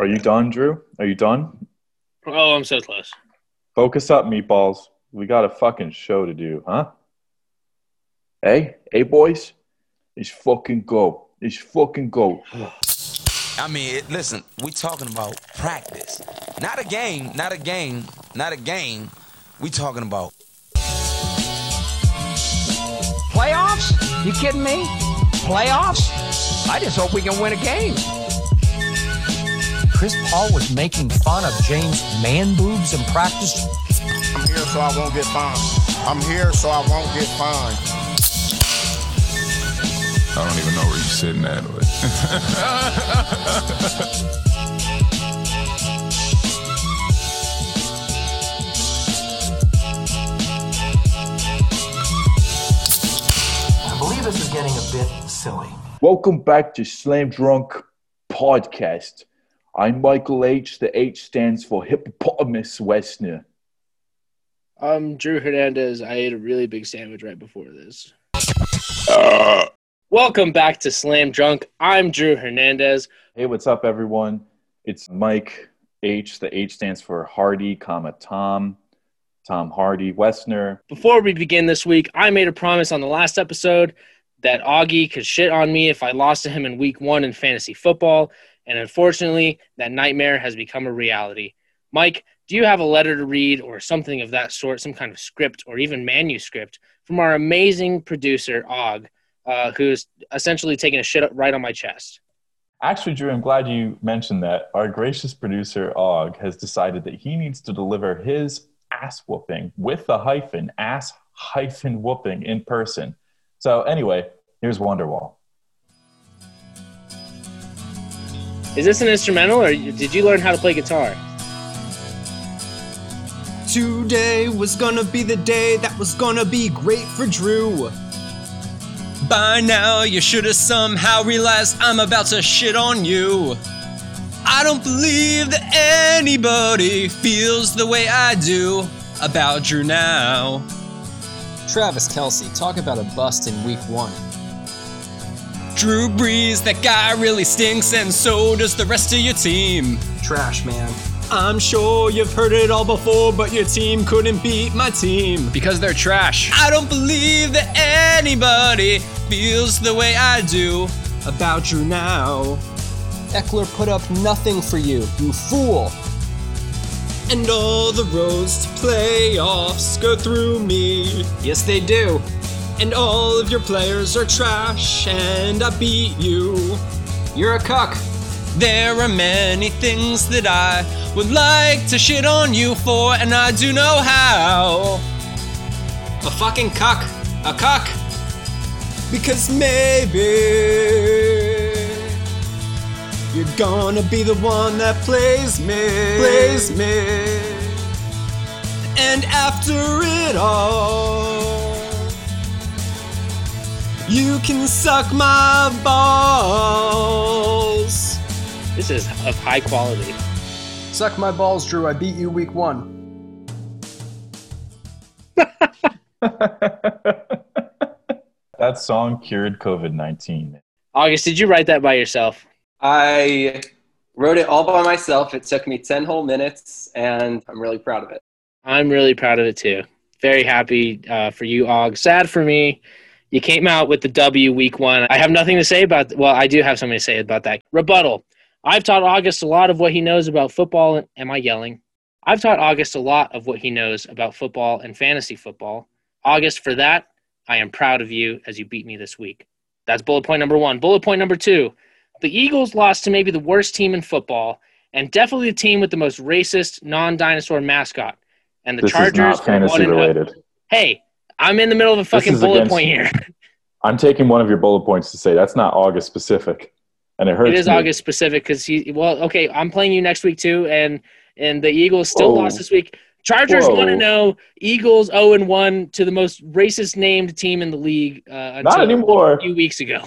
Are you done, Drew? Are you done? Oh, I'm so close. Focus up, meatballs. We got a fucking show to do, huh? Hey, boys, let's fucking go. Let's fucking go. I mean, listen, we talking about practice. Not a game. We talking about playoffs? You kidding me? Playoffs? I just hope we can win a game. Chris Paul was making fun of James' man boobs in practice. I'm here so I won't get fined. I don't even know where you're sitting at, but... This is getting a bit silly. Welcome back to Slam Drunk Podcast. I'm Michael H. The H stands for Hippopotamus Westner. I'm Drew Hernandez. I ate a really big sandwich right before this. Welcome back to Slam Drunk. I'm Drew Hernandez. Hey, what's up, everyone? It's Mike H. The H stands for Hardy, Tom. Tom Hardy, Westner. Before we begin this week, I made a promise on the last episode that Augie could shit on me if I lost to him in week one in fantasy football, and unfortunately, that nightmare has become a reality. Mike, do you have a letter to read or something of that sort, some kind of script or even manuscript from our amazing producer, Og, who's essentially taking a shit right on my chest? Actually, Drew, I'm glad you mentioned that. Our gracious producer, Og, has decided that he needs to deliver his ass whooping with the hyphen, ass hyphen whooping in person. So anyway, here's Wonderwall. Is this an instrumental or did you learn how to play guitar? Today was gonna be the day that was gonna be great for Drew. By now you should have somehow realized I'm about to shit on you. I don't believe that anybody feels the way I do about Drew now. Travis Kelsey, talk about a bust in week one. Drew Brees, that guy really stinks, and so does the rest of your team. Trash, man. I'm sure you've heard it all before, but your team couldn't beat my team. Because they're trash. I don't believe that anybody feels the way I do about Drew now. Eckler put up nothing for you, you fool. And all the roads to playoffs go through me. Yes, they do. And all of your players are trash, and I beat you. You're a cuck. There are many things that I would like to shit on you for, and I do know how. A fucking cuck. A cuck. Because maybe... you're gonna be the one that plays me. And after it all, you can suck my balls. This is of high quality. Suck my balls, Drew. I beat you week one. That song cured COVID-19. August, did you write that by yourself? I wrote it all by myself. It took me 10 whole minutes, and I'm really proud of it. I'm really proud of it, too. Very happy for you, Og. Sad for me. You came out with the W week one. I have nothing to say about – well, I do have something to say about that. Rebuttal. I've taught August a lot of what he knows about football and fantasy football. August, for that, I am proud of you as you beat me this week. That's bullet point number one. Bullet point number two. The Eagles lost to maybe the worst team in football and definitely the team with the most racist non-dinosaur mascot. And the Chargers is not fantasy related. Hey, I'm in the middle of a fucking bullet point here. I'm taking one of your bullet points to say that's not August specific. And it hurts. It is me. August specific because I'm playing you next week too, and the Eagles still lost this week. Chargers 1-0, Eagles 0-1 to the most racist named team in the league until not anymore. A few weeks ago.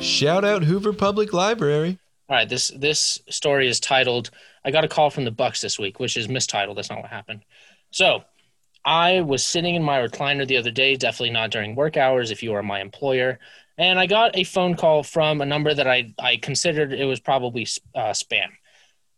Shout out Hoover Public Library. All right, this story is titled, I got a call from the Bucks this week, which is mistitled. That's not what happened. So I was sitting in my recliner the other day, definitely not during work hours if you are my employer, and I got a phone call from a number that I considered it was probably spam.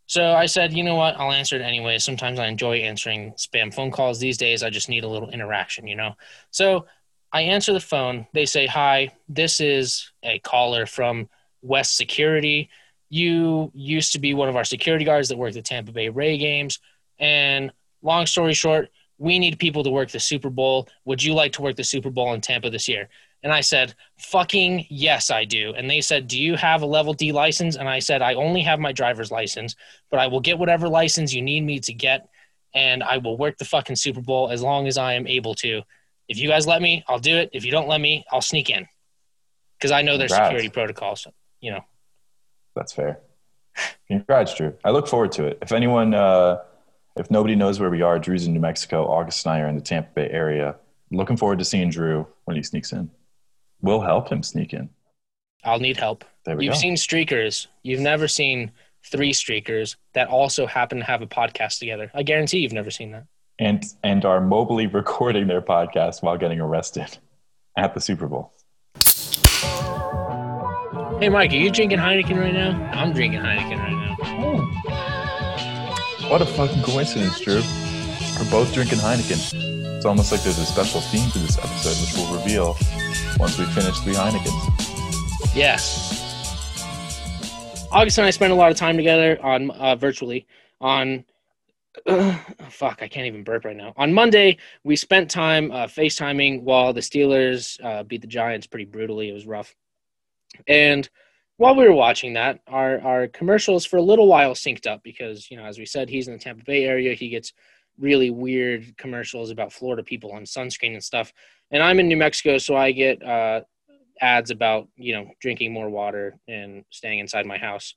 So I said, you know what, I'll answer it anyway. Sometimes I enjoy answering spam phone calls. These days, I just need a little interaction, you know. So I answer the phone. They say, hi, this is a caller from West Security. You used to be one of our security guards that worked the Tampa Bay Ray games. And long story short, we need people to work the Super Bowl. Would you like to work the Super Bowl in Tampa this year? And I said, fucking yes, I do. And they said, do you have a level D license? And I said, I only have my driver's license, but I will get whatever license you need me to get, and I will work the fucking Super Bowl as long as I am able to. If you guys let me, I'll do it. If you don't let me, I'll sneak in because I know there's security protocols, you know. That's fair. Congrats, Drew. I look forward to it. If anyone, if nobody knows where we are, Drew's in New Mexico. August and I are in the Tampa Bay area. I'm looking forward to seeing Drew when he sneaks in. We'll help him sneak in. I'll need help. There we go. You've seen streakers. You've never seen three streakers that also happen to have a podcast together. I guarantee you've never seen that. And are mobily recording their podcast while getting arrested at the Super Bowl. Hey, Mike, are you drinking Heineken right now? I'm drinking Heineken right now. Oh. What a fucking coincidence, Drew. We're both drinking Heineken. It's almost like there's a special theme to this episode, which we'll reveal once we finish the Heinekens. Yes. August and I spent a lot of time together on virtually on I can't even burp right now. On Monday, we spent time FaceTiming while the Steelers beat the Giants pretty brutally. It was rough. And while we were watching that, our commercials for a little while synced up because, you know, as we said, he's in the Tampa Bay area. He gets really weird commercials about Florida people on sunscreen and stuff. And I'm in New Mexico, so I get ads about, you know, drinking more water and staying inside my house.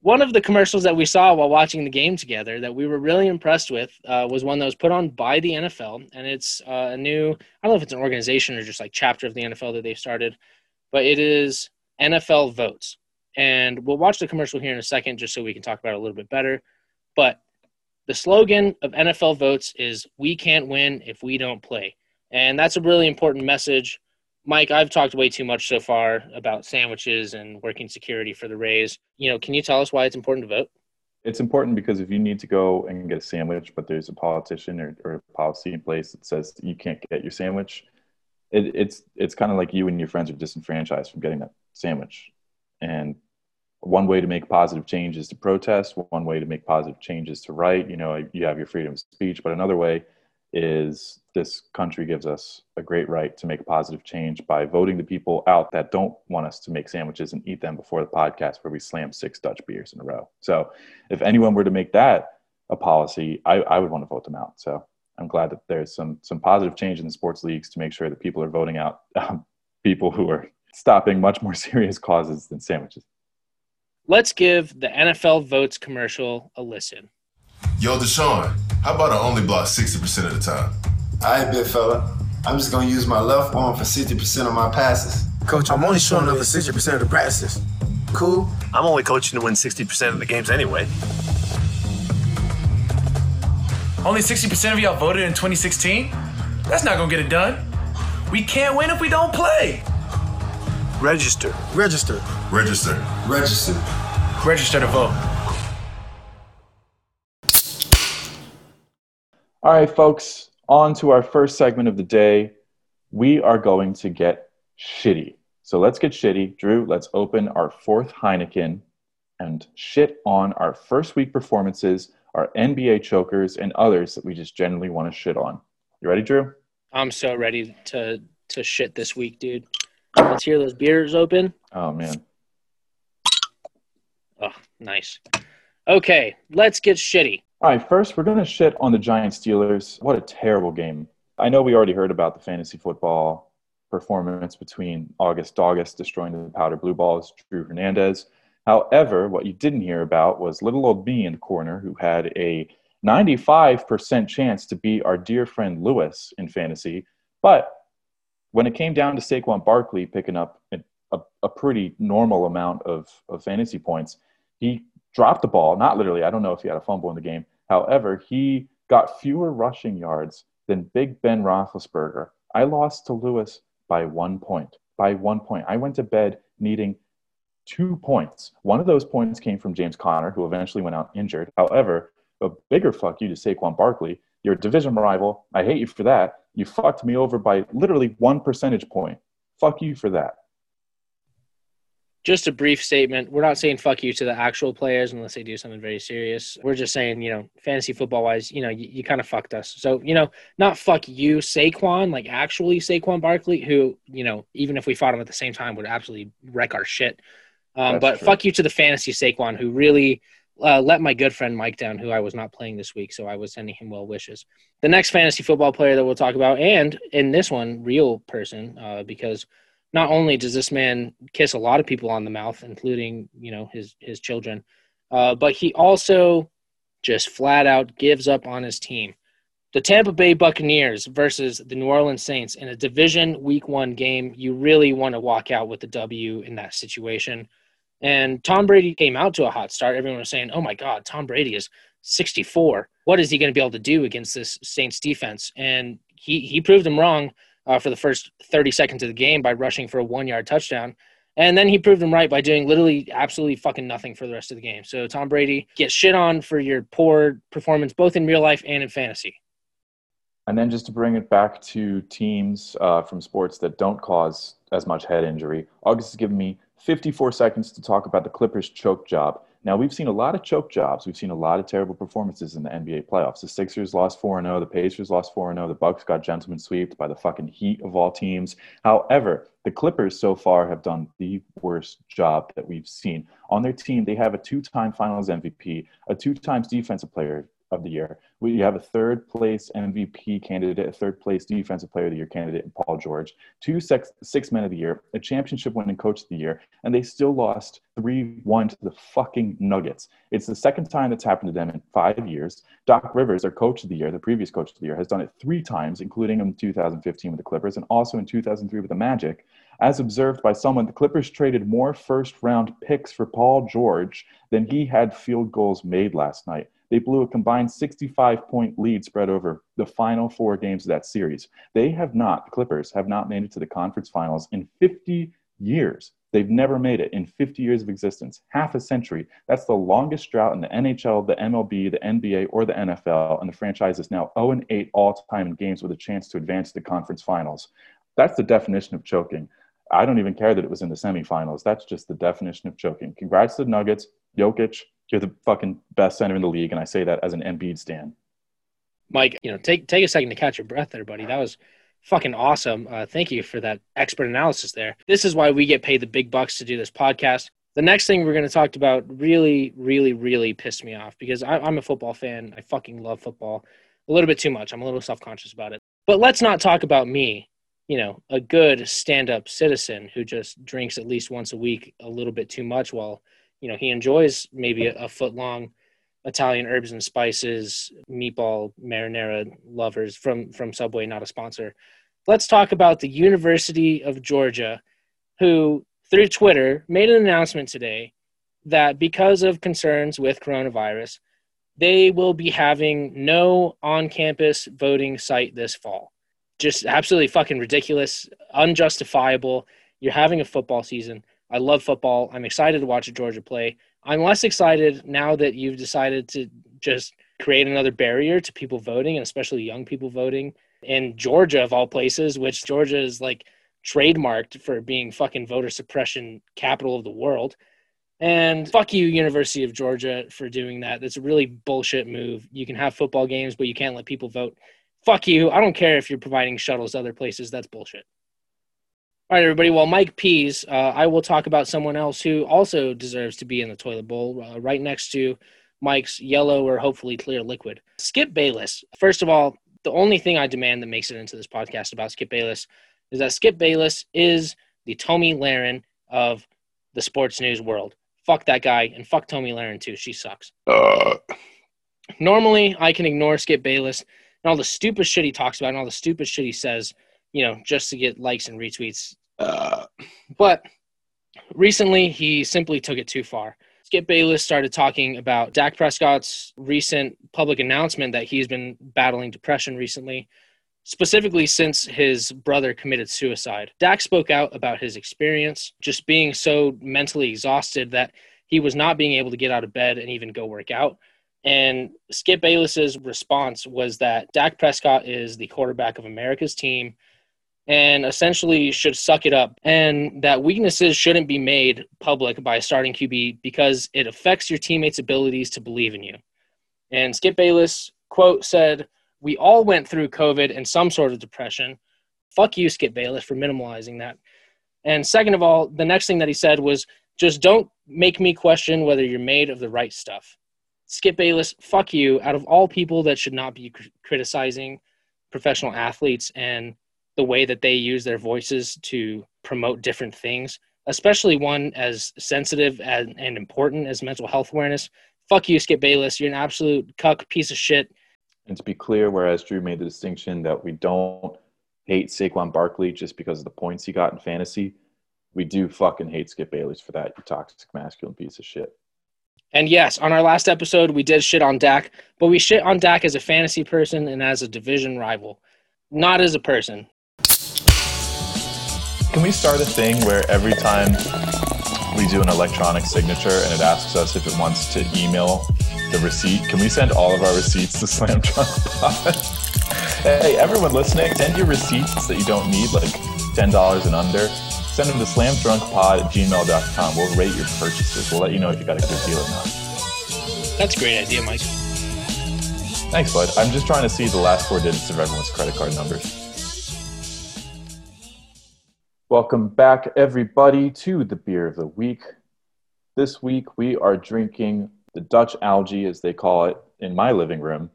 One of the commercials that we saw while watching the game together that we were really impressed with was one that was put on by the NFL. And it's a new, I don't know if it's an organization or just like chapter of the NFL that they've started, but it is NFL Votes. And we'll watch the commercial here in a second just so we can talk about it a little bit better. But the slogan of NFL Votes is, we can't win if we don't play. And that's a really important message. Mike, I've talked way too much so far about sandwiches and working security for the Rays. You know, can you tell us why it's important to vote? It's important because if you need to go and get a sandwich, but there's a politician or a policy in place that says you can't get your sandwich, it's kind of like you and your friends are disenfranchised from getting that sandwich. And one way to make positive change is to protest. One way to make positive change is to write. You know, you have your freedom of speech, but another way is this country gives us a great right to make a positive change by voting the people out that don't want us to make sandwiches and eat them before the podcast where we slam 6 Dutch beers in a row. So if anyone were to make that a policy, I would want to vote them out. So I'm glad that there's some positive change in the sports leagues to make sure that people are voting out people who are stopping much more serious causes than sandwiches. Let's give the NFL Votes commercial a listen. Yo, Deshaun, how about I only block 60% of the time? All right, big fella. I'm just going to use my left arm for 60% of my passes. Coach, I'm only showing up for 60% of the passes. Cool. I'm only coaching to win 60% of the games anyway. Only 60% of y'all voted in 2016? That's not going to get it done. We can't win if we don't play. Register. Register. Register. Register. Register to vote. All right, folks, on to our first segment of the day. We are going to get shitty. So let's get shitty. Drew, let's open our 4th Heineken and shit on our first week performances, our NBA chokers, and others that we just generally want to shit on. You ready, Drew? I'm so ready to shit this week, dude. Let's hear those beers open. Oh, man. Oh, nice. Okay, let's get shitty. All right, first, we're going to shit on the Giants-Steelers. What a terrible game. I know we already heard about the fantasy football performance between August destroying the powder blue balls, Drew Hernandez. However, what you didn't hear about was little old me in the corner who had a 95% chance to be our dear friend Lewis in fantasy. But when it came down to Saquon Barkley picking up a pretty normal amount of fantasy points, he dropped the ball. Not literally. I don't know if he had a fumble in the game. However, he got fewer rushing yards than Big Ben Roethlisberger. I lost to Lewis by 1 point. By 1 point. I went to bed needing 2 points. One of those points came from James Conner, who eventually went out injured. However, a bigger fuck you to Saquon Barkley, your division rival. I hate you for that. You fucked me over by literally 1 percentage point. Fuck you for that. Just a brief statement. We're not saying fuck you to the actual players unless they do something very serious. We're just saying, you know, fantasy football-wise, you know, you kind of fucked us. So, you know, not fuck you, Saquon, like actually Saquon Barkley, who, you know, even if we fought him at the same time, would absolutely wreck our shit. But true. Fuck you to the fantasy Saquon, who really let my good friend Mike down, who I was not playing this week, so I was sending him well wishes. The next fantasy football player that we'll talk about, and in this one, real person, because – not only does this man kiss a lot of people on the mouth, including, you know, his children, but he also just flat out gives up on his team. The Tampa Bay Buccaneers versus the New Orleans Saints in a division week 1 game. You really want to walk out with the W in that situation. And Tom Brady came out to a hot start. Everyone was saying, oh, my God, Tom Brady is 64. What is he going to be able to do against this Saints defense? And he proved them wrong. For the first 30 seconds of the game by rushing for a 1-yard touchdown. And then he proved him right by doing literally absolutely fucking nothing for the rest of the game. So Tom Brady, get shit on for your poor performance, both in real life and in fantasy. And then just to bring it back to teams from sports that don't cause as much head injury, August has given me 54 seconds to talk about the Clippers choke job. Now, we've seen a lot of choke jobs. We've seen a lot of terrible performances in the NBA playoffs. The Sixers lost 4-0. The Pacers lost 4-0. The Bucks got gentlemen sweeped by the fucking Heat of all teams. However, the Clippers so far have done the worst job that we've seen. On their team, they have a 2-time finals MVP, a 2-time defensive player of the year. We have a 3rd-place MVP candidate, a 3rd-place defensive player of the year candidate in Paul George, 2 Sixth Men of the Year, a championship-winning coach of the year, and they still lost 3-1 to the fucking Nuggets. It's the second time that's happened to them in 5 years. Doc Rivers, their coach of the year, the previous coach of the year, has done it 3 times, including in 2015 with the Clippers and also in 2003 with the Magic. As observed by someone, the Clippers traded more first-round picks for Paul George than he had field goals made last night. They blew a combined 65-point lead spread over the final 4 games of that series. The Clippers have not made it to the conference finals in 50 years. They've never made it in 50 years of existence, half a century. That's the longest drought in the NHL, the MLB, the NBA, or the NFL, and the franchise is now 0-8 all-time in games with a chance to advance to the conference finals. That's the definition of choking. I don't even care that it was in the semifinals. That's just the definition of choking. Congrats to the Nuggets, Jokic. You're the fucking best center in the league, and I say that as an Embiid stan. Mike, you know, take a second to catch your breath there, buddy. That was fucking awesome. Thank you for that expert analysis there. This is why we get paid the big bucks to do this podcast. The next thing we're going to talk about really, really, really pissed me off because I'm a football fan. I fucking love football a little bit too much. I'm a little self-conscious about it. But let's not talk about me, you know, a good stand-up citizen who just drinks at least once a week a little bit too much while – you know, he enjoys maybe a foot-long Italian herbs and spices, meatball, marinara lovers from Subway, not a sponsor. Let's talk about the University of Georgia, who, through Twitter, made an announcement today that because of concerns with coronavirus, they will be having no on-campus voting site this fall. Just absolutely fucking ridiculous, unjustifiable. You're having a football season. I love football. I'm excited to watch Georgia play. I'm less excited now that you've decided to just create another barrier to people voting, and especially young people voting in Georgia of all places, which Georgia is like trademarked for being fucking voter suppression capital of the world. And fuck you, University of Georgia, for doing that. That's a really bullshit move. You can have football games, but you can't let people vote. Fuck you. I don't care if you're providing shuttles to other places. That's bullshit. All right, everybody. Well, Mike Pease, I will talk about someone else who also deserves to be in the toilet bowl right next to Mike's yellow or hopefully clear liquid. Skip Bayless. First of all, the only thing I demand that makes it into this podcast about Skip Bayless is that Skip Bayless is the Tomi Lahren of the sports news world. Fuck that guy, and fuck Tomi Lahren too. She sucks. Normally, I can ignore Skip Bayless and all the stupid shit he talks about and all the stupid shit he says, you know, just to get likes and retweets. But recently, he simply took it too far. Skip Bayless started talking about Dak Prescott's recent public announcement that he's been battling depression recently. specifically since his brother committed suicide. Dak spoke out about his experience, just being so mentally exhausted that he was not being able to get out of bed and even go work out. And Skip Bayless's response was that Dak Prescott is the quarterback of America's team and essentially should suck it up, and that weaknesses shouldn't be made public by starting QB because it affects your teammates' abilities to believe in you. And Skip Bayless, quote, said, "We all went through COVID and some sort of depression. Fuck you, Skip Bayless, for minimalizing that." And second of all, the next thing that he said was, "Just don't make me question whether you're made of the right stuff." Skip Bayless, fuck you, out of all people that should not be criticizing professional athletes and the way that they use their voices to promote different things, especially one as sensitive and important as mental health awareness. Fuck you, Skip Bayless. You're an absolute cuck piece of shit. And to be clear, whereas Drew made the distinction that we don't hate Saquon Barkley just because of the points he got in fantasy, we do fucking hate Skip Bayless for that, you toxic masculine piece of shit. And yes, on our last episode, we did shit on Dak, but we shit on Dak as a fantasy person and as a division rival, not as a person. Can we start a thing where every time we do an electronic signature and it asks us if it wants to email the receipt, can we send all of our receipts to Slam Drunk Pod? Hey, everyone listening, send your receipts that you don't need, like $10 and under. Send them to slamdrunkpod@gmail.com. We'll rate your purchases. We'll let you know if you got a good deal or not. That's a great idea, Mike. Thanks, bud. I'm just trying to see the last four digits of everyone's credit card numbers. Welcome back, everybody, to the Beer of the Week. This week, we are drinking the Dutch Algae, as they call it, in my living room.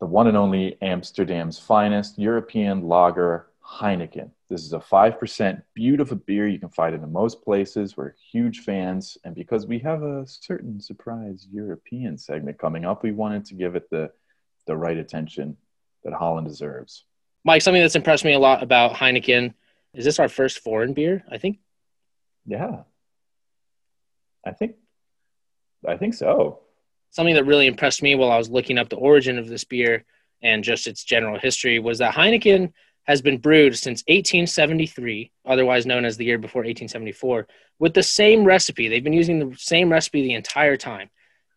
The one and only Amsterdam's finest European lager, Heineken. This is a 5% beautiful beer. You can find it in most places. We're huge fans. And because we have a certain surprise European segment coming up, we wanted to give it the right attention that Holland deserves. Mike, something that's impressed me a lot about Heineken. Is this our first foreign beer? I think. Yeah. I think so. Something that really impressed me while I was looking up the origin of this beer and just its general history was that Heineken has been brewed since 1873, otherwise known as the year before 1874, with the same recipe. They've been using the same recipe the entire time.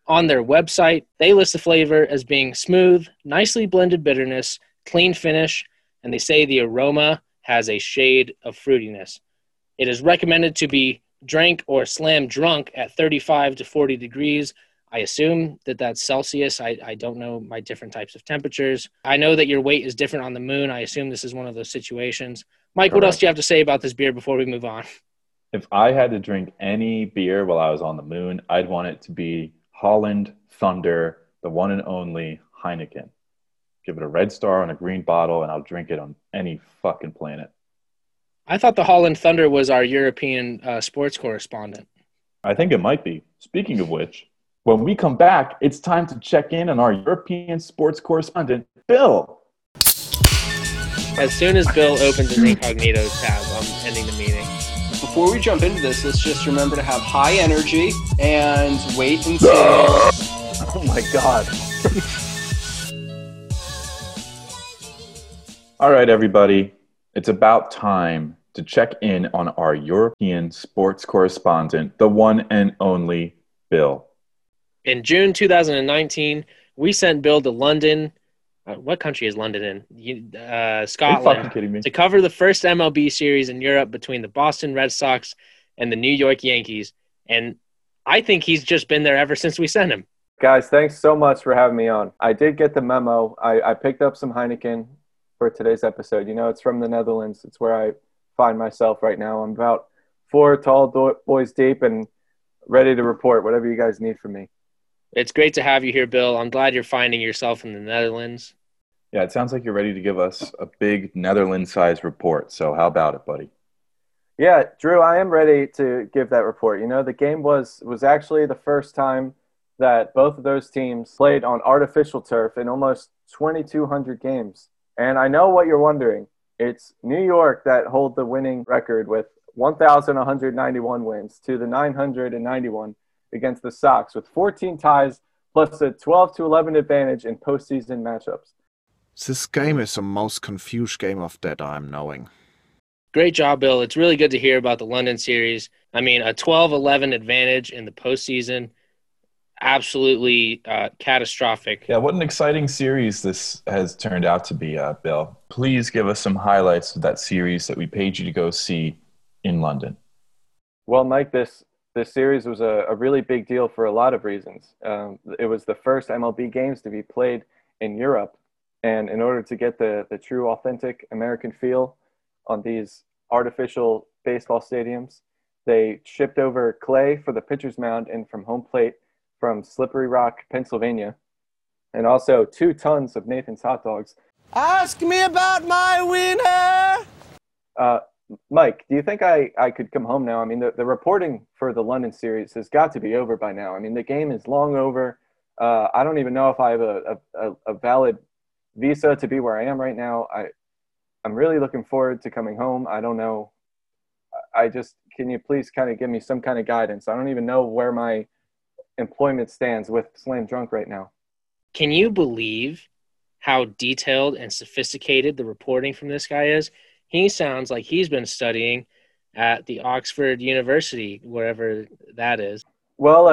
On their website, they list the flavor as being smooth, nicely blended bitterness, clean finish, and they say the aroma has a shade of fruitiness. It is recommended to be drank or slam drunk at 35 to 40 degrees. I assume that that's Celsius. I don't know my different types of temperatures. I know that your weight is different on the moon. I assume this is one of those situations. Mike, Correct. What else do you have to say about this beer before we move on? If I had to drink any beer while I was on the moon, I'd want it to be Holland Thunder, the one and only Heineken. Give it a red star on a green bottle, and I'll drink it on any fucking planet. I thought the Holland Thunder was our European sports correspondent. I think it might be. Speaking of which, when we come back, it's time to check in on our European sports correspondent, Bill. As soon as Bill opens his incognito tab, I'm ending the meeting. Before we jump into this, let's just remember to have high energy and wait until... Oh, my God. All right, everybody, it's about time to check in on our European sports correspondent, the one and only Bill. In June 2019, we sent Bill to London. What country is London in? Scotland. Are you fucking kidding me? To cover the first MLB series in Europe between the Boston Red Sox and the New York Yankees. And I think he's just been there ever since we sent him. Guys, thanks so much for having me on. I did get the memo. I picked up some Heineken for today's episode. You know, it's from the Netherlands. It's where I find myself right now. I'm about four tall boys deep and ready to report whatever you guys need from me. It's great to have you here, Bill. I'm glad you're finding yourself in the Netherlands. Yeah, it sounds like you're ready to give us a big Netherlands-sized report. So how about it, buddy? Yeah, Drew, I am ready to give that report. You know, the game was actually the first time that both of those teams played on artificial turf in almost 2,200 games. And I know what you're wondering. It's New York that hold the winning record with 1,191 wins to the 991 against the Sox with 14 ties plus a 12-11 advantage in postseason matchups. This game is the most confused game of that I'm knowing. Great job, Bill. It's really good to hear about the London series. I mean, a 12-11 advantage in the postseason, absolutely catastrophic. Yeah, what an exciting series this has turned out to be, Bill. Please give us some highlights of that series that we paid you to go see in London. Well, Mike, this series was a really big deal for a lot of reasons. It was the first MLB games to be played in Europe. And in order to get the true, authentic American feel on these artificial baseball stadiums, they shipped over clay for the pitcher's mound and from home plate from Slippery Rock, Pennsylvania, and also 2 tons of Nathan's hot dogs. Ask me about my wiener! Mike, do you think I could come home now? I mean, the reporting for the London series has got to be over by now. I mean, the game is long over. I don't even know if I have a valid visa to be where I am right now. I'm really looking forward to coming home. I don't know. Can you please kind of give me some kind of guidance? I don't even know where my employment stands with Slam Drunk right now. Can you believe how detailed and sophisticated the reporting from this guy is? He sounds like he's been studying at the Oxford University, wherever that is. Well,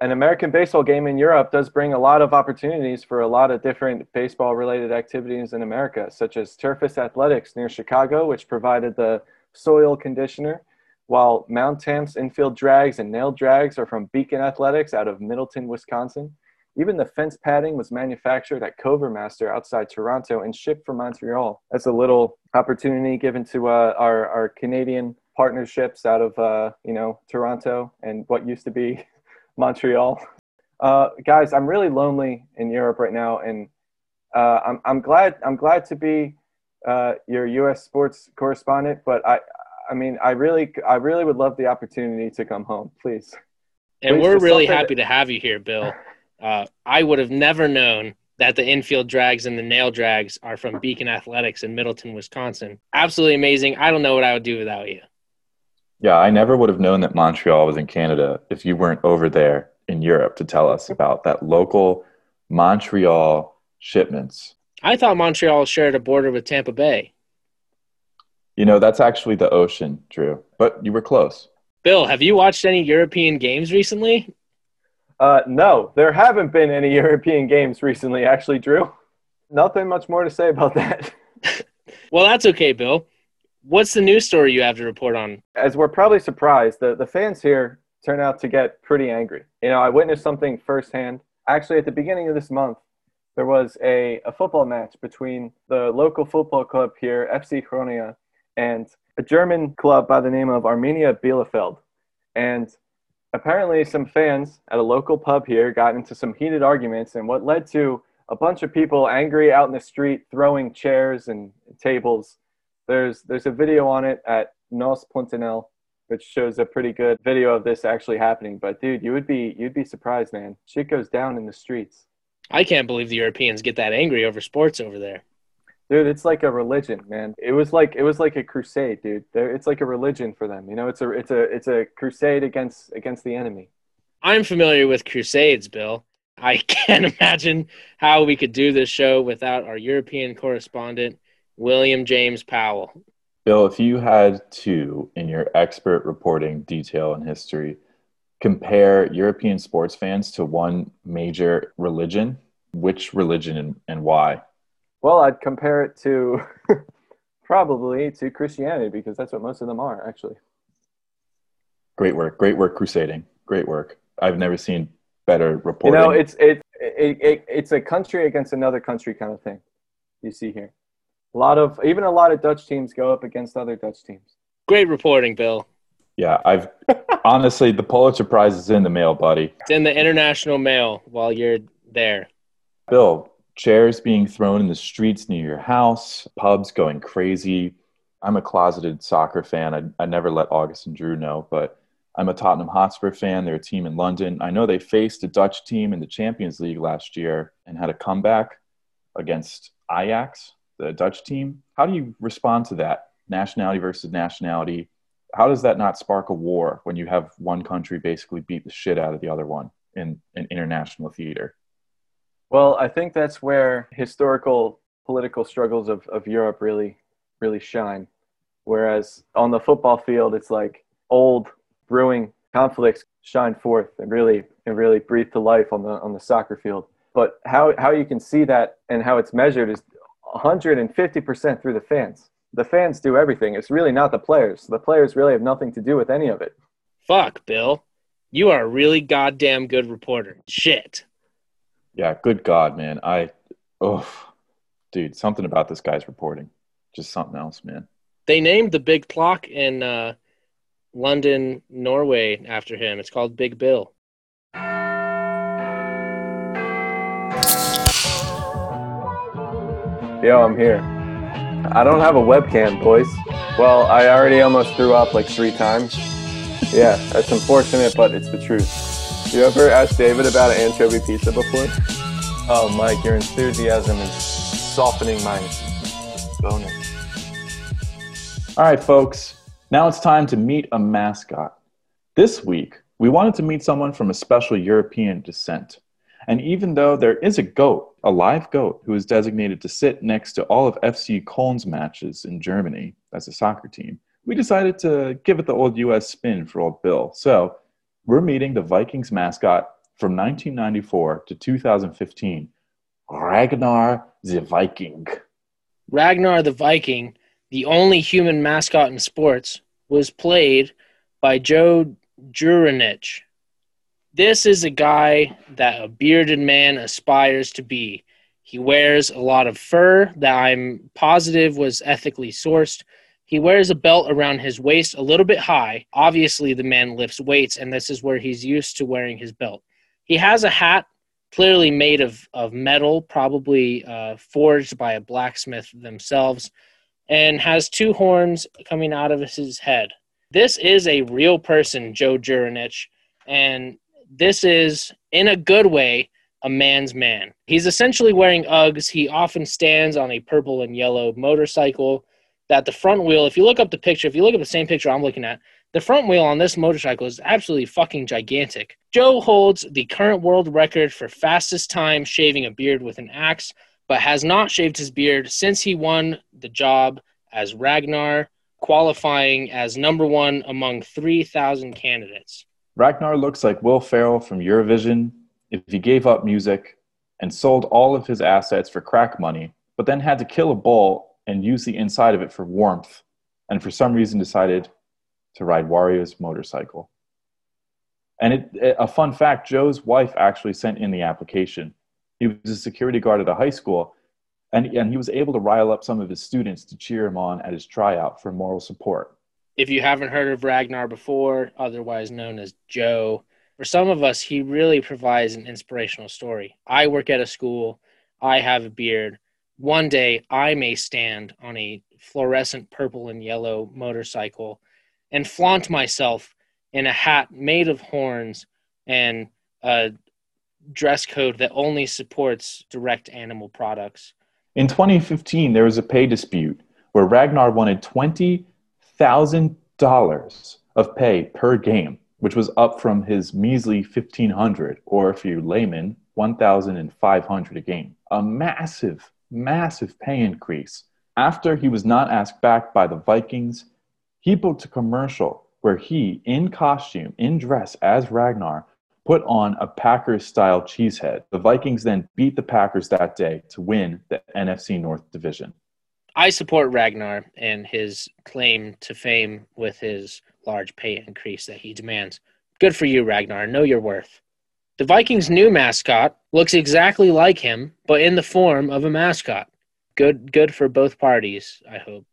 an American baseball game in Europe does bring a lot of opportunities for a lot of different baseball-related activities in America, such as Turfus Athletics near Chicago, which provided the soil conditioner, while mound temps, infield drags, and nail drags are from Beacon Athletics out of Middleton, Wisconsin. Even the fence padding was manufactured at Covermaster outside Toronto and shipped from Montreal. That's a little opportunity given to our Canadian partnerships out of, Toronto and what used to be Montreal. Guys, I'm really lonely in Europe right now, and I'm glad to be your U.S. sports correspondent. But I really would love the opportunity to come home, please. And please, we're really happy to have you here, Bill. I would have never known that the infield drags and the nail drags are from Beacon Athletics in Middleton, Wisconsin. Absolutely amazing. I don't know what I would do without you. Yeah, I never would have known that Montreal was in Canada if you weren't over there in Europe to tell us about that local Montreal shipments. I thought Montreal shared a border with Tampa Bay. You know, that's actually the ocean, Drew, but you were close. Bill, have you watched any European games recently? No, there haven't been any European games recently, actually, Drew. Nothing much more to say about that. Well, that's okay, Bill. What's the news story you have to report on? As we're probably surprised, the fans here turn out to get pretty angry. You know, I witnessed something firsthand. Actually, at the beginning of this month, there was a football match between the local football club here, FC Chronia, and a German club by the name of Arminia Bielefeld. And apparently, some fans at a local pub here got into some heated arguments, and what led to a bunch of people angry out in the street throwing chairs and tables. There's a video on it at NOS.nl, which shows a pretty good video of this actually happening. But dude, you'd be surprised, man. Shit goes down in the streets. I can't believe the Europeans get that angry over sports over there. Dude, it's like a religion, man. It was like a crusade, dude. It's like a religion for them. You know, it's a crusade against the enemy. I'm familiar with crusades, Bill. I can't imagine how we could do this show without our European correspondent, William James Powell. Bill, if you had to, in your expert reporting detail and history, compare European sports fans to one major religion, which religion and why? Well, I'd compare it to probably to Christianity, because that's what most of them are, actually. Great work, crusading. Great work. I've never seen better reporting. You know, it's a country against another country kind of thing you see here. A lot of Dutch teams go up against other Dutch teams. Great reporting, Bill. Yeah, I've honestly, the Pulitzer Prize is in the mail, buddy. It's in the international mail while you're there. Bill, chairs being thrown in the streets near your house, pubs going crazy. I'm a closeted soccer fan. I never let August and Drew know, but I'm a Tottenham Hotspur fan. They're a team in London. I know they faced a Dutch team in the Champions League last year and had a comeback against Ajax, the Dutch team. How do you respond to that? Nationality versus nationality. How does that not spark a war when you have one country basically beat the shit out of the other one in an international theater? Well, I think that's where historical political struggles of Europe really, really shine. Whereas on the football field, it's like old brewing conflicts shine forth and really breathe to life on the soccer field. But how you can see that and how it's measured is 150% through the fans. The fans do everything. It's really not the players. The players really have nothing to do with any of it. Fuck, Bill. You are a really goddamn good reporter. Shit. Yeah, good God, man. Dude, something about this guy's reporting. Just something else, man. They named the big clock in London, Norway after him. It's called Big Bill. Yo, I'm here. I don't have a webcam, boys. Well, I already almost threw up like 3 times. Yeah, that's unfortunate, but it's the truth. You ever asked David about an anchovy pizza before? Oh, Mike, your enthusiasm is softening my bonus. All right, folks. Now it's time to meet a mascot. This week, we wanted to meet someone from a special European descent. And even though there is a goat, a live goat, who is designated to sit next to all of FC Köln's matches in Germany as a soccer team, we decided to give it the old U.S. spin for old Bill. So we're meeting the Vikings mascot from 1994 to 2015, Ragnar the Viking. Ragnar the Viking, the only human mascot in sports, was played by Joe Jurinich. This is a guy that a bearded man aspires to be. He wears a lot of fur that I'm positive was ethically sourced. He wears a belt around his waist a little bit high. Obviously, the man lifts weights, and this is where he's used to wearing his belt. He has a hat clearly made of metal, probably forged by a blacksmith themselves, and has 2 horns coming out of his head. This is a real person, Joe Jurinich, and this is, in a good way, a man's man. He's essentially wearing Uggs. He often stands on a purple and yellow motorcycle that the front wheel, if you look up the same picture I'm looking at, the front wheel on this motorcycle is absolutely fucking gigantic. Joe holds the current world record for fastest time shaving a beard with an axe, but has not shaved his beard since he won the job as Ragnar, qualifying as number 1 among 3,000 candidates. Ragnar looks like Will Ferrell from Eurovision if he gave up music and sold all of his assets for crack money, but then had to kill a bull and use the inside of it for warmth, and for some reason decided to ride Wario's motorcycle. And a fun fact, Joe's wife actually sent in the application. He was a security guard at a high school, and he was able to rile up some of his students to cheer him on at his tryout for moral support. If you haven't heard of Ragnar before, otherwise known as Joe, for some of us, he really provides an inspirational story. I work at a school. I have a beard. One day, I may stand on a fluorescent purple and yellow motorcycle and flaunt myself in a hat made of horns and a dress code that only supports direct animal products. In 2015, there was a pay dispute where Ragnar wanted $20,000 of pay per game, which was up from his measly $1,500, or if you're layman, $1,500 a game. A massive, massive pay increase. After he was not asked back by the Vikings, he booked a commercial where he, in costume, in dress as Ragnar, put on a Packers-style cheesehead. The Vikings then beat the Packers that day to win the NFC North Division. I support Ragnar and his claim to fame with his large pay increase that he demands. Good for you, Ragnar. Know your worth. The Vikings' new mascot looks exactly like him, but in the form of a mascot. Good for both parties, I hope.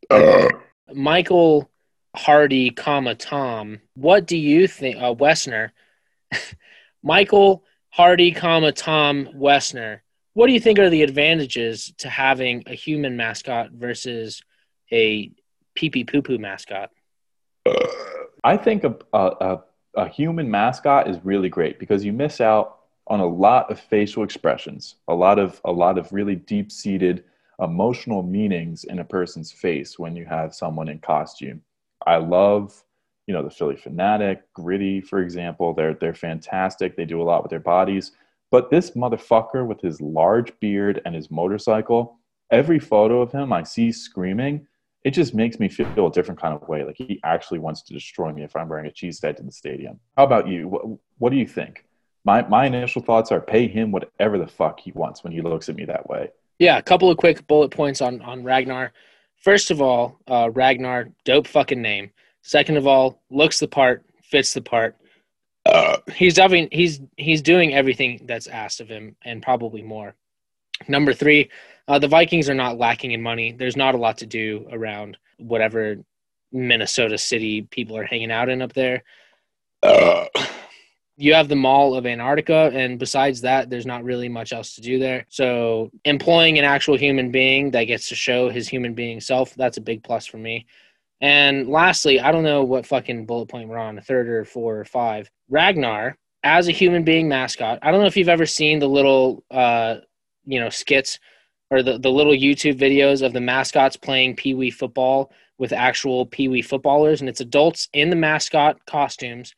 Michael Hardy, Tom. What do you think, Wessner? Michael Hardy, Tom Wessner. What do you think are the advantages to having a human mascot versus a pee-pee poo-poo mascot? I think a human mascot is really great because you miss out on a lot of facial expressions, a lot of really deep-seated emotional meanings in a person's face when you have someone in costume. I love, the Philly Fanatic, Gritty, for example. They're fantastic. They do a lot with their bodies. But this motherfucker with his large beard and his motorcycle, every photo of him I see screaming, it just makes me feel a different kind of way. Like, he actually wants to destroy me if I'm wearing a cheese head to the stadium. How about you? What do you think? My initial thoughts are pay him whatever the fuck he wants when he looks at me that way. Yeah, a couple of quick bullet points on Ragnar. First of all, Ragnar, dope fucking name. Second of all, looks the part, fits the part. He's doing everything that's asked of him and probably more. Number three, the Vikings are not lacking in money. There's not a lot to do around whatever Minnesota city people are hanging out in up there. You have the Mall of Antarctica, and besides that, there's not really much else to do there. So employing an actual human being that gets to show his human being self, that's a big plus for me. And lastly, I don't know what fucking bullet point we're on, a third or four or five. Ragnar, as a human being mascot, I don't know if you've ever seen the little skits or the little YouTube videos of the mascots playing peewee football with actual peewee footballers, and it's adults in the mascot costumes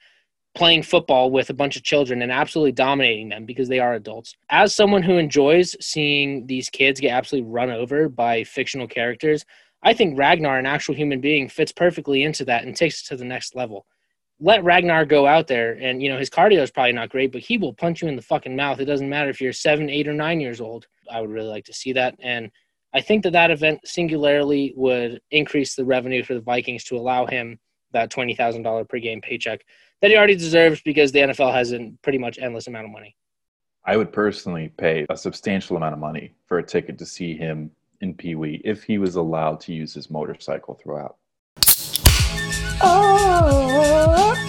playing football with a bunch of children and absolutely dominating them because they are adults. As someone who enjoys seeing these kids get absolutely run over by fictional characters, I think Ragnar, an actual human being, fits perfectly into that and takes it to the next level. Let Ragnar go out there and, his cardio is probably not great, but he will punch you in the fucking mouth. It doesn't matter if you're 7, 8, or 9 years old. I would really like to see that. And I think that event singularly would increase the revenue for the Vikings to allow him that $20,000 per game paycheck that he already deserves because the NFL has a pretty much endless amount of money. I would personally pay a substantial amount of money for a ticket to see him in Pee Wee if he was allowed to use his motorcycle throughout. I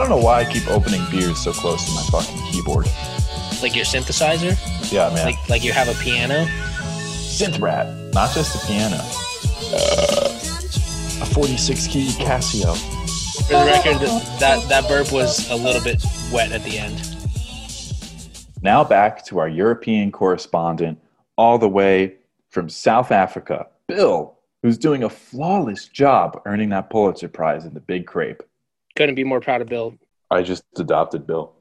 don't know why I keep opening beers so close to my fucking keyboard. Like your synthesizer? Yeah, man. Like you have a piano? Synth rat, not just a piano. A 46 key Casio. For the record, that burp was a little bit wet at the end. Now back to our European correspondent, all the way from South Africa, Bill, who's doing a flawless job earning that Pulitzer Prize in the Big Crepe. Couldn't be more proud of Bill. I just adopted Bill.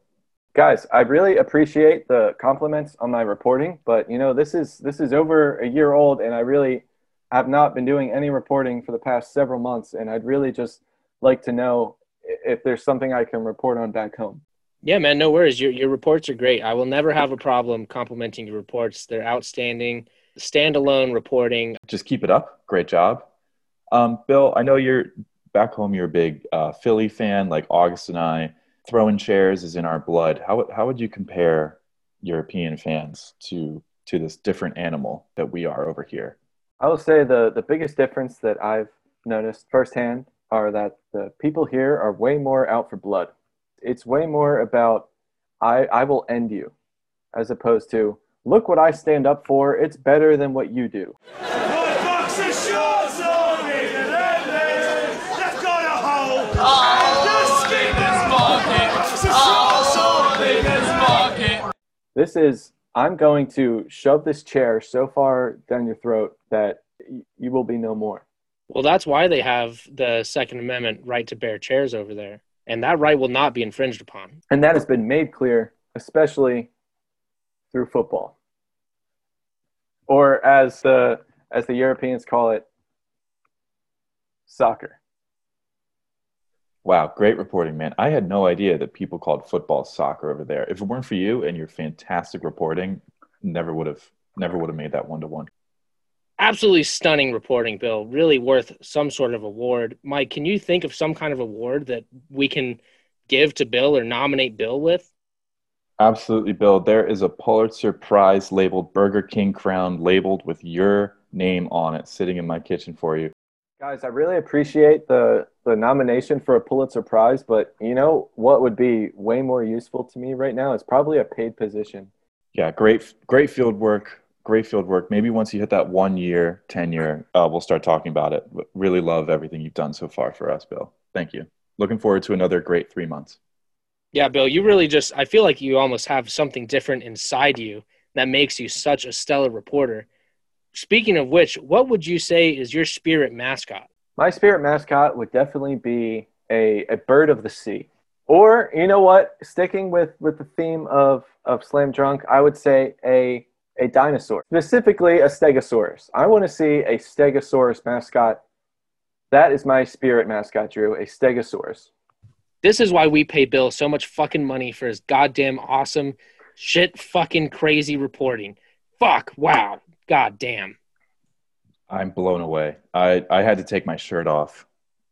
Guys, I really appreciate the compliments on my reporting, but this is over a year old, and I really have not been doing any reporting for the past several months, and I'd really just like to know if there's something I can report on back home. Yeah, man, no worries. Your reports are great. I will never have a problem complimenting your reports. They're outstanding, standalone reporting. Just keep it up. Great job. Bill, I know you're back home. You're a big Philly fan like August and I. Throwing chairs is in our blood. How would you compare European fans to this different animal that we are over here? I will say the biggest difference that I've noticed firsthand are that the people here are way more out for blood. It's way more about, I will end you, as opposed to, look what I stand up for, it's better than what you do. This is, I'm going to shove this chair so far down your throat that you will be no more. Well, that's why they have the Second Amendment right to bear chairs over there. And that right will not be infringed upon. And that has been made clear, especially through football. Or as the Europeans call it, soccer. Wow, great reporting, man. I had no idea that people called football soccer over there. If it weren't for you and your fantastic reporting, never would have made that one-to-one. Absolutely stunning reporting, Bill. Really worth some sort of award. Mike, can you think of some kind of award that we can give to Bill or nominate Bill with? Absolutely, Bill. There is a Pulitzer Prize labeled Burger King crown labeled with your name on it sitting in my kitchen for you. Guys, I really appreciate the nomination for a Pulitzer Prize, but you know what would be way more useful to me right now is probably a paid position. Yeah, great field work. Great field work. Maybe once you hit that 1 year tenure, we'll start talking about it. Really love everything you've done so far for us, Bill. Thank you. Looking forward to another great 3 months. Yeah, Bill, you really just – I feel like you almost have something different inside you that makes you such a stellar reporter. Speaking of which, what would you say is your spirit mascot? My spirit mascot would definitely be a bird of the sea. Or, you know what, sticking with the theme of Slam Drunk, I would say a – a dinosaur, specifically a stegosaurus. I want to see a stegosaurus mascot. That is my spirit mascot, Drew, a stegosaurus. This is why we pay Bill so much fucking money for his goddamn awesome shit fucking crazy reporting. Fuck, wow, goddamn. I'm blown away. I had to take my shirt off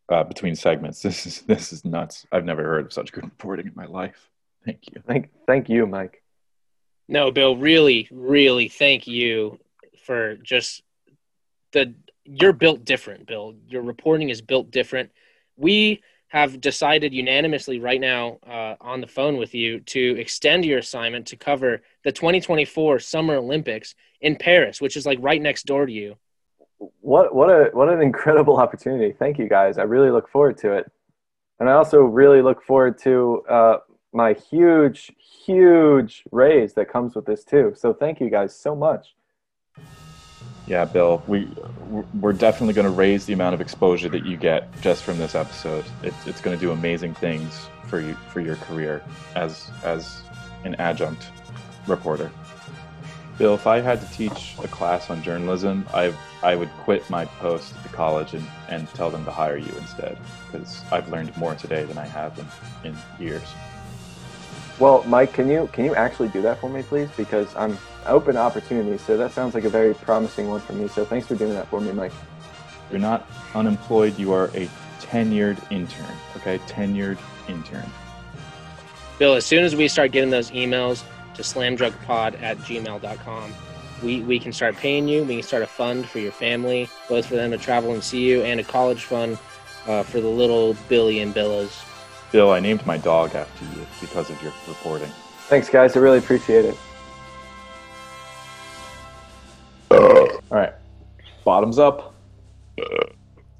between segments. This is nuts. I've never heard of such good reporting in my life. Thank you. Thank you, Mike. No, Bill, really, really thank you for just you're built different, Bill. Your reporting is built different. We have decided unanimously right now on the phone with you to extend your assignment to cover the 2024 Summer Olympics in Paris, which is like right next door to you. What an incredible opportunity. Thank you, guys. I really look forward to it. And I also really look forward to my huge, huge raise that comes with this too. So thank you guys so much. Yeah, Bill, we're definitely going to raise the amount of exposure that you get just from this episode. It's going to do amazing things for you, for your career as an adjunct reporter. Bill, if I had to teach a class on journalism, I would quit my post at the college and tell them to hire you instead, because I've learned more today than I have in years. Well, Mike, can you actually do that for me, please? Because I'm open to opportunities, so that sounds like a very promising one for me. So thanks for doing that for me, Mike. You're not unemployed. You are a tenured intern, okay? Tenured intern. Bill, as soon as we start getting those emails to slamdrunkpod@gmail.com, we can start paying you. We can start a fund for your family, both for them to travel and see you, and a college fund for the little Billy and Billas. Bill, I named my dog after you because of your reporting. Thanks, guys. I really appreciate it. All right. Bottoms up.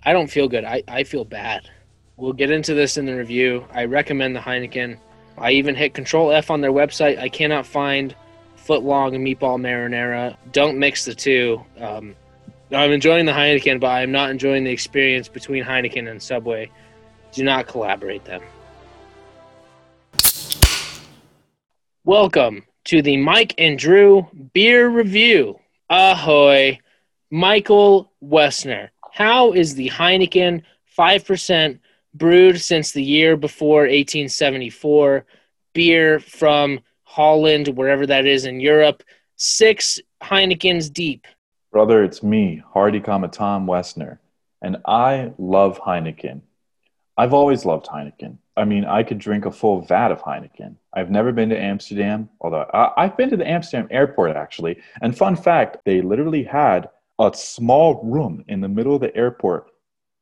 I don't feel good. I feel bad. We'll get into this in the review. I recommend the Heineken. I even hit Control F on their website. I cannot find footlong and meatball marinara. Don't mix the two. I'm enjoying the Heineken, but I'm not enjoying the experience between Heineken and Subway. Do not collaborate them. Welcome to the Mike and Drew Beer Review. Ahoy, Michael Wessner. How is the Heineken 5% brewed since the year before 1874? Beer from Holland, wherever that is in Europe. 6 Heinekens deep. Brother, it's me, Hardy, Tom Wessner, and I love Heineken. I've always loved Heineken. I mean, I could drink a full vat of Heineken. I've never been to Amsterdam, although I've been to the Amsterdam airport, actually. And fun fact, they literally had a small room in the middle of the airport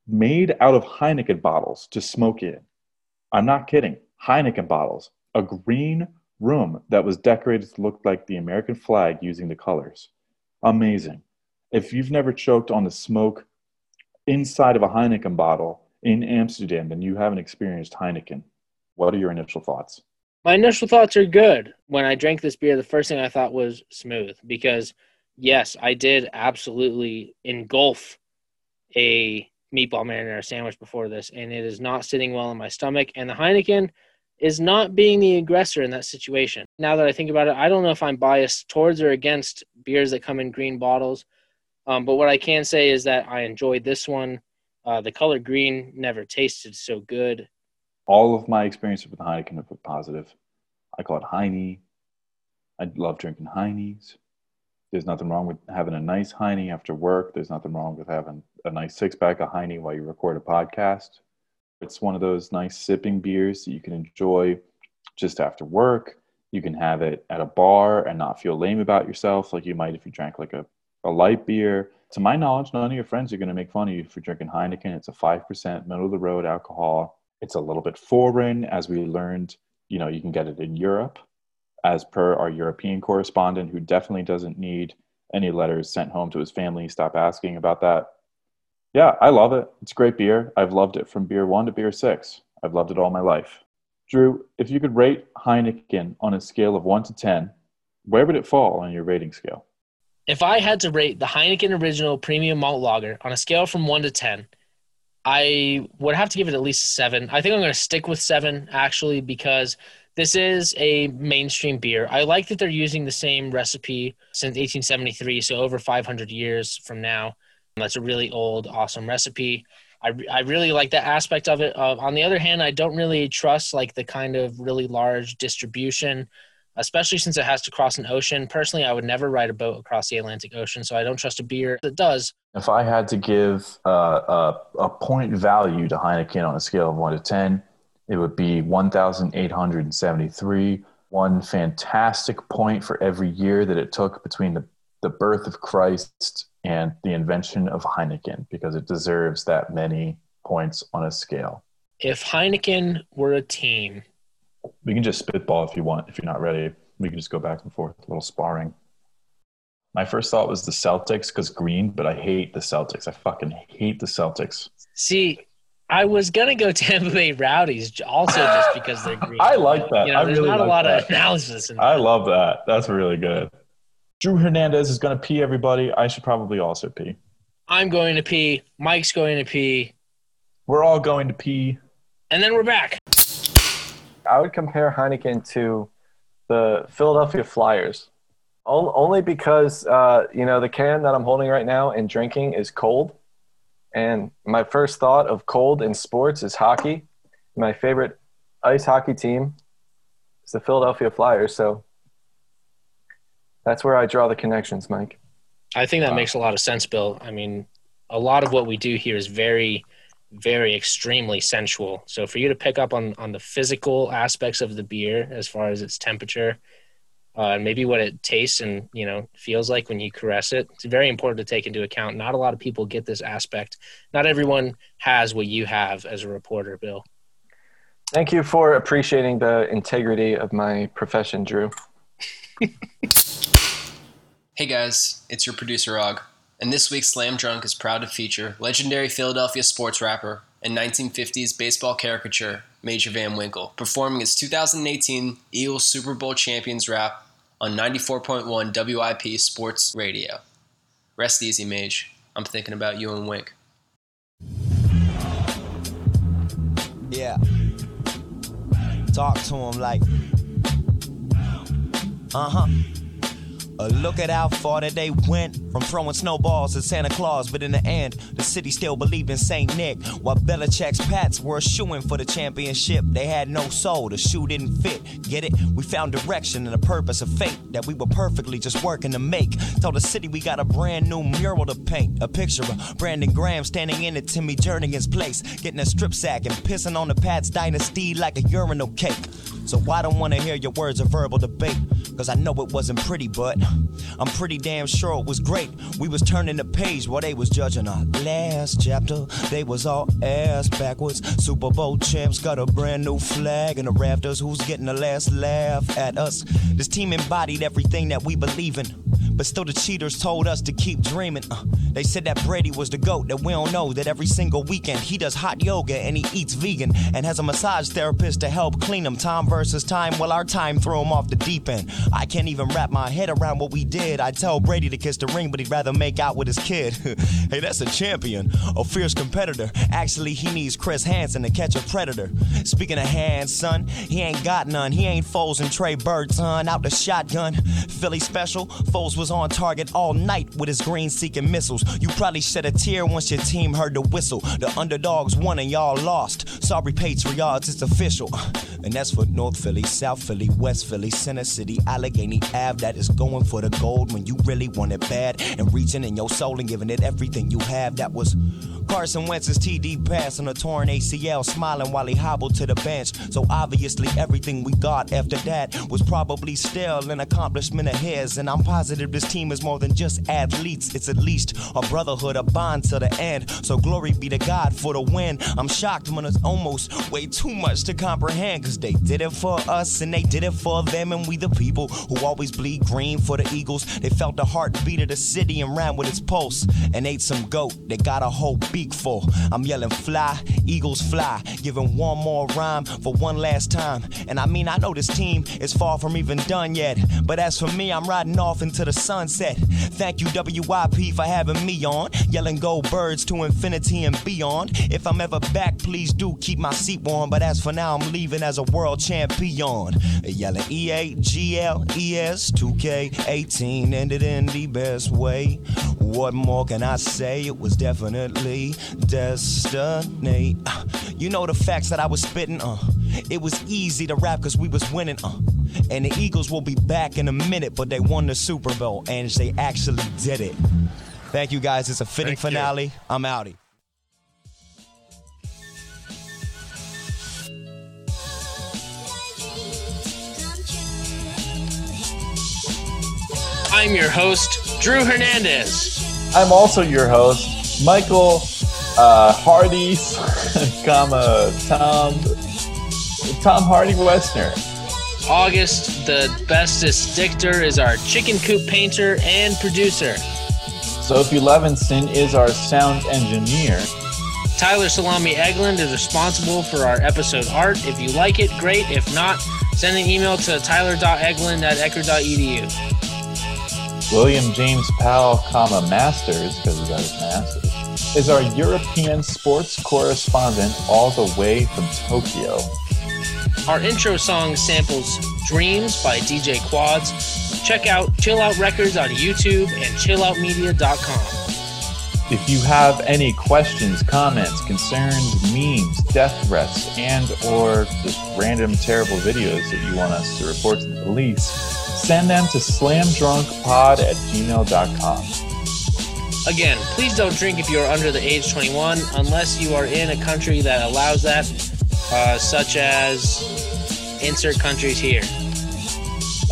made out of Heineken bottles to smoke in. I'm not kidding. Heineken bottles. A green room that was decorated to look like the American flag using the colors. Amazing. If you've never choked on the smoke inside of a Heineken bottle in Amsterdam, and you haven't experienced Heineken. What are your initial thoughts? My initial thoughts are good. When I drank this beer, the first thing I thought was smooth, because yes, I did absolutely engulf a meatball marinara sandwich before this, and it is not sitting well in my stomach, and the Heineken is not being the aggressor in that situation. Now that I think about it, I don't know if I'm biased towards or against beers that come in green bottles, but what I can say is that I enjoyed this one. The color green never tasted so good. All of my experiences with Heineken have been positive. I call it Heine. I love drinking Heines. There's nothing wrong with having a nice Heine after work. There's nothing wrong with having a nice six-pack of Heine while you record a podcast. It's one of those nice sipping beers that you can enjoy just after work. You can have it at a bar and not feel lame about yourself like you might if you drank like a light beer. To my knowledge, none of your friends are going to make fun of you for drinking Heineken. It's a 5% middle-of-the-road alcohol. It's a little bit foreign. As we learned, you know, you can get it in Europe, as per our European correspondent, who definitely doesn't need any letters sent home to his family. Stop asking about that. Yeah, I love it. It's a great beer. I've loved it from beer 1 to beer 6. I've loved it all my life. Drew, if you could rate Heineken on a scale of 1 to 10, where would it fall on your rating scale? If I had to rate the Heineken Original Premium Malt Lager on a scale from 1 to 10, I would have to give it at least a 7. I think I'm going to stick with 7, actually, because This is a mainstream beer. I like that they're using the same recipe since 1873, so over 500 years from now. That's a really old, awesome recipe. I really like that aspect of it. On the other hand, I don't really trust like the kind of really large distribution, especially since it has to cross an ocean. Personally, I would never ride a boat across the Atlantic Ocean, so I don't trust a beer that does. If I had to give a point value to Heineken on a scale of 1 to 10, it would be 1,873, one fantastic point for every year that it took between the birth of Christ and the invention of Heineken, because it deserves that many points on a scale. If Heineken were a team... We can just spitball if you want. If you're not ready, we can just go back and forth, a little sparring. My first thought was the Celtics because green, but I hate the Celtics. I fucking hate the Celtics. See, I was going to go Tampa Bay Rowdies also just because they're green. I like that. You know, I there's really not like a lot that. Of analysis in that. I love that. That's really good. Drew Hernandez is going to pee, everybody. I should probably also pee. I'm going to pee. Mike's going to pee. We're all going to pee. And then we're back. I would compare Heineken to the Philadelphia Flyers, only because, you know, the can that I'm holding right now and drinking is cold. And my first thought of cold in sports is hockey. My favorite ice hockey team is the Philadelphia Flyers. So that's where I draw the connections, Mike. I think that makes a lot of sense, Bill. I mean, a lot of what we do here is very – very extremely sensual. So for you to pick up on the physical aspects of the beer as far as its temperature and maybe what it tastes and, you know, feels like when you caress it, it's very important to take into account. Not a lot of people get this aspect. Not everyone has what you have as a reporter, Bill. Thank you for appreciating the integrity of my profession, Drew. Hey guys, it's your producer, Og. And this week's Slam Drunk is proud to feature legendary Philadelphia sports rapper and 1950s baseball caricature, Major Van Winkle, performing his 2018 Eagles Super Bowl champions rap on 94.1 WIP Sports Radio. Rest easy, Mage. I'm thinking about you and Wink. Yeah. Talk to him like... Uh-huh. Look at how far that they went from throwing snowballs at Santa Claus, but in the end, the city still believed in St. Nick. While Belichick's Pats were shooing for the championship, they had no soul, the shoe didn't fit. Get it? We found direction and a purpose of fate that we were perfectly just working to make. Told the city we got a brand new mural to paint, a picture of Brandon Graham standing in at Timmy Jernigan's place, getting a strip sack and pissing on the Pats dynasty like a urinal cake. So I don't want to hear your words of verbal debate, cause I know it wasn't pretty, but I'm pretty damn sure it was great. We was turning the page while they was judging our last chapter. They was all ass backwards. Super Bowl champs got a brand new flag in the rafters. Who's getting the last laugh at us? This team embodied everything that we believe in, but still the cheaters told us to keep dreaming. They said that Brady was the GOAT, that we don't know, that every single weekend he does hot yoga and he eats vegan and has a massage therapist to help clean him. Time versus time, well our time threw him off the deep end. I can't even wrap my head around what we did. I tell Brady to kiss the ring, but he'd rather make out with his kid. Hey, that's a champion, a fierce competitor. Actually, he needs Chris Hansen to catch a predator. Speaking of hands, son, he ain't got none. He ain't Foles and Trey Bird, son, out the shotgun. Philly special, Foles was on target all night with his green-seeking missiles. You probably shed a tear once your team heard the whistle. The underdogs won and y'all lost. Sorry, Patriots, it's official. And that's for North Philly, South Philly, West Philly, Center City, Allegheny Ave. That is going for the gold when you really want it bad, and reaching in your soul and giving it everything you have. That was Carson Wentz's TD pass on a torn ACL, smiling while he hobbled to the bench. So obviously everything we got after that was probably still an accomplishment of his. And I'm positive this team is more than just athletes. It's at least a brotherhood, a bond to the end. So glory be to God for the win. I'm shocked when it's almost way too much to comprehend, cause they did it for us and they did it for them. And we the people who always bleed green for the Eagles. They felt the heartbeat of the city and ran with its pulse and ate some goat. They got a whole beak full. I'm yelling fly, Eagles fly, giving one more rhyme for one last time. And I mean, I know this team is far from even done yet, but as for me, I'm riding off into the sunset. Thank you WIP for having me on, yelling go birds to infinity and beyond. If I'm ever back, please do keep my seat warm, but as for now, I'm leaving as a world champion. Yelling EAGLES 2K18 ended in the best way. What more can I say? It was definitely destiny. You know the facts that I was spitting. It was easy to rap because we was winning. And the Eagles will be back in a minute, but they won the Super Bowl, and they actually did it. Thank you, guys. It's a fitting finale. I'm outie. I'm your host, Drew Hernandez. I'm also your host, Michael Hardy's, Tom Hardy Westner. August, the bestest dictor, is our chicken coop painter and producer. Sophie Levinson is our sound engineer. Tyler Salami Eglund is responsible for our episode art. If you like it, great. If not, send an email to tyler.eglund@ecker.edu. William James Powell, masters, because he got his masters, is our European sports correspondent all the way from Tokyo. Our intro song samples Dreams by DJ Quads. Check out Chill Out Records on YouTube and chilloutmedia.com. If you have any questions, comments, concerns, memes, death threats, and or just random terrible videos that you want us to report to the police, send them to slamdrunkpod@gmail.com. Again, please don't drink if you are under the age 21 unless you are in a country that allows that, such as insert countries here.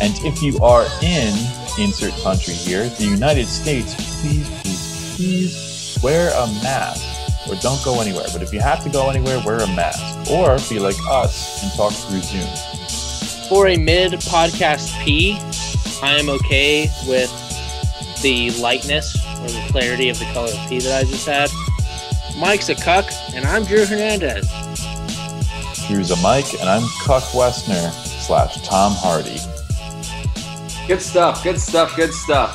And if you are in insert country here, the United States, please wear a mask or don't go anywhere. But if you have to go anywhere, wear a mask or be like us and talk through Zoom. For a mid-podcast P, I am okay with the lightness or the clarity of the color of P that I just had. Mike's a cuck, and I'm Drew Hernandez. Drew's a Mike, and I'm Cuck Westner / Tom Hardy. Good stuff.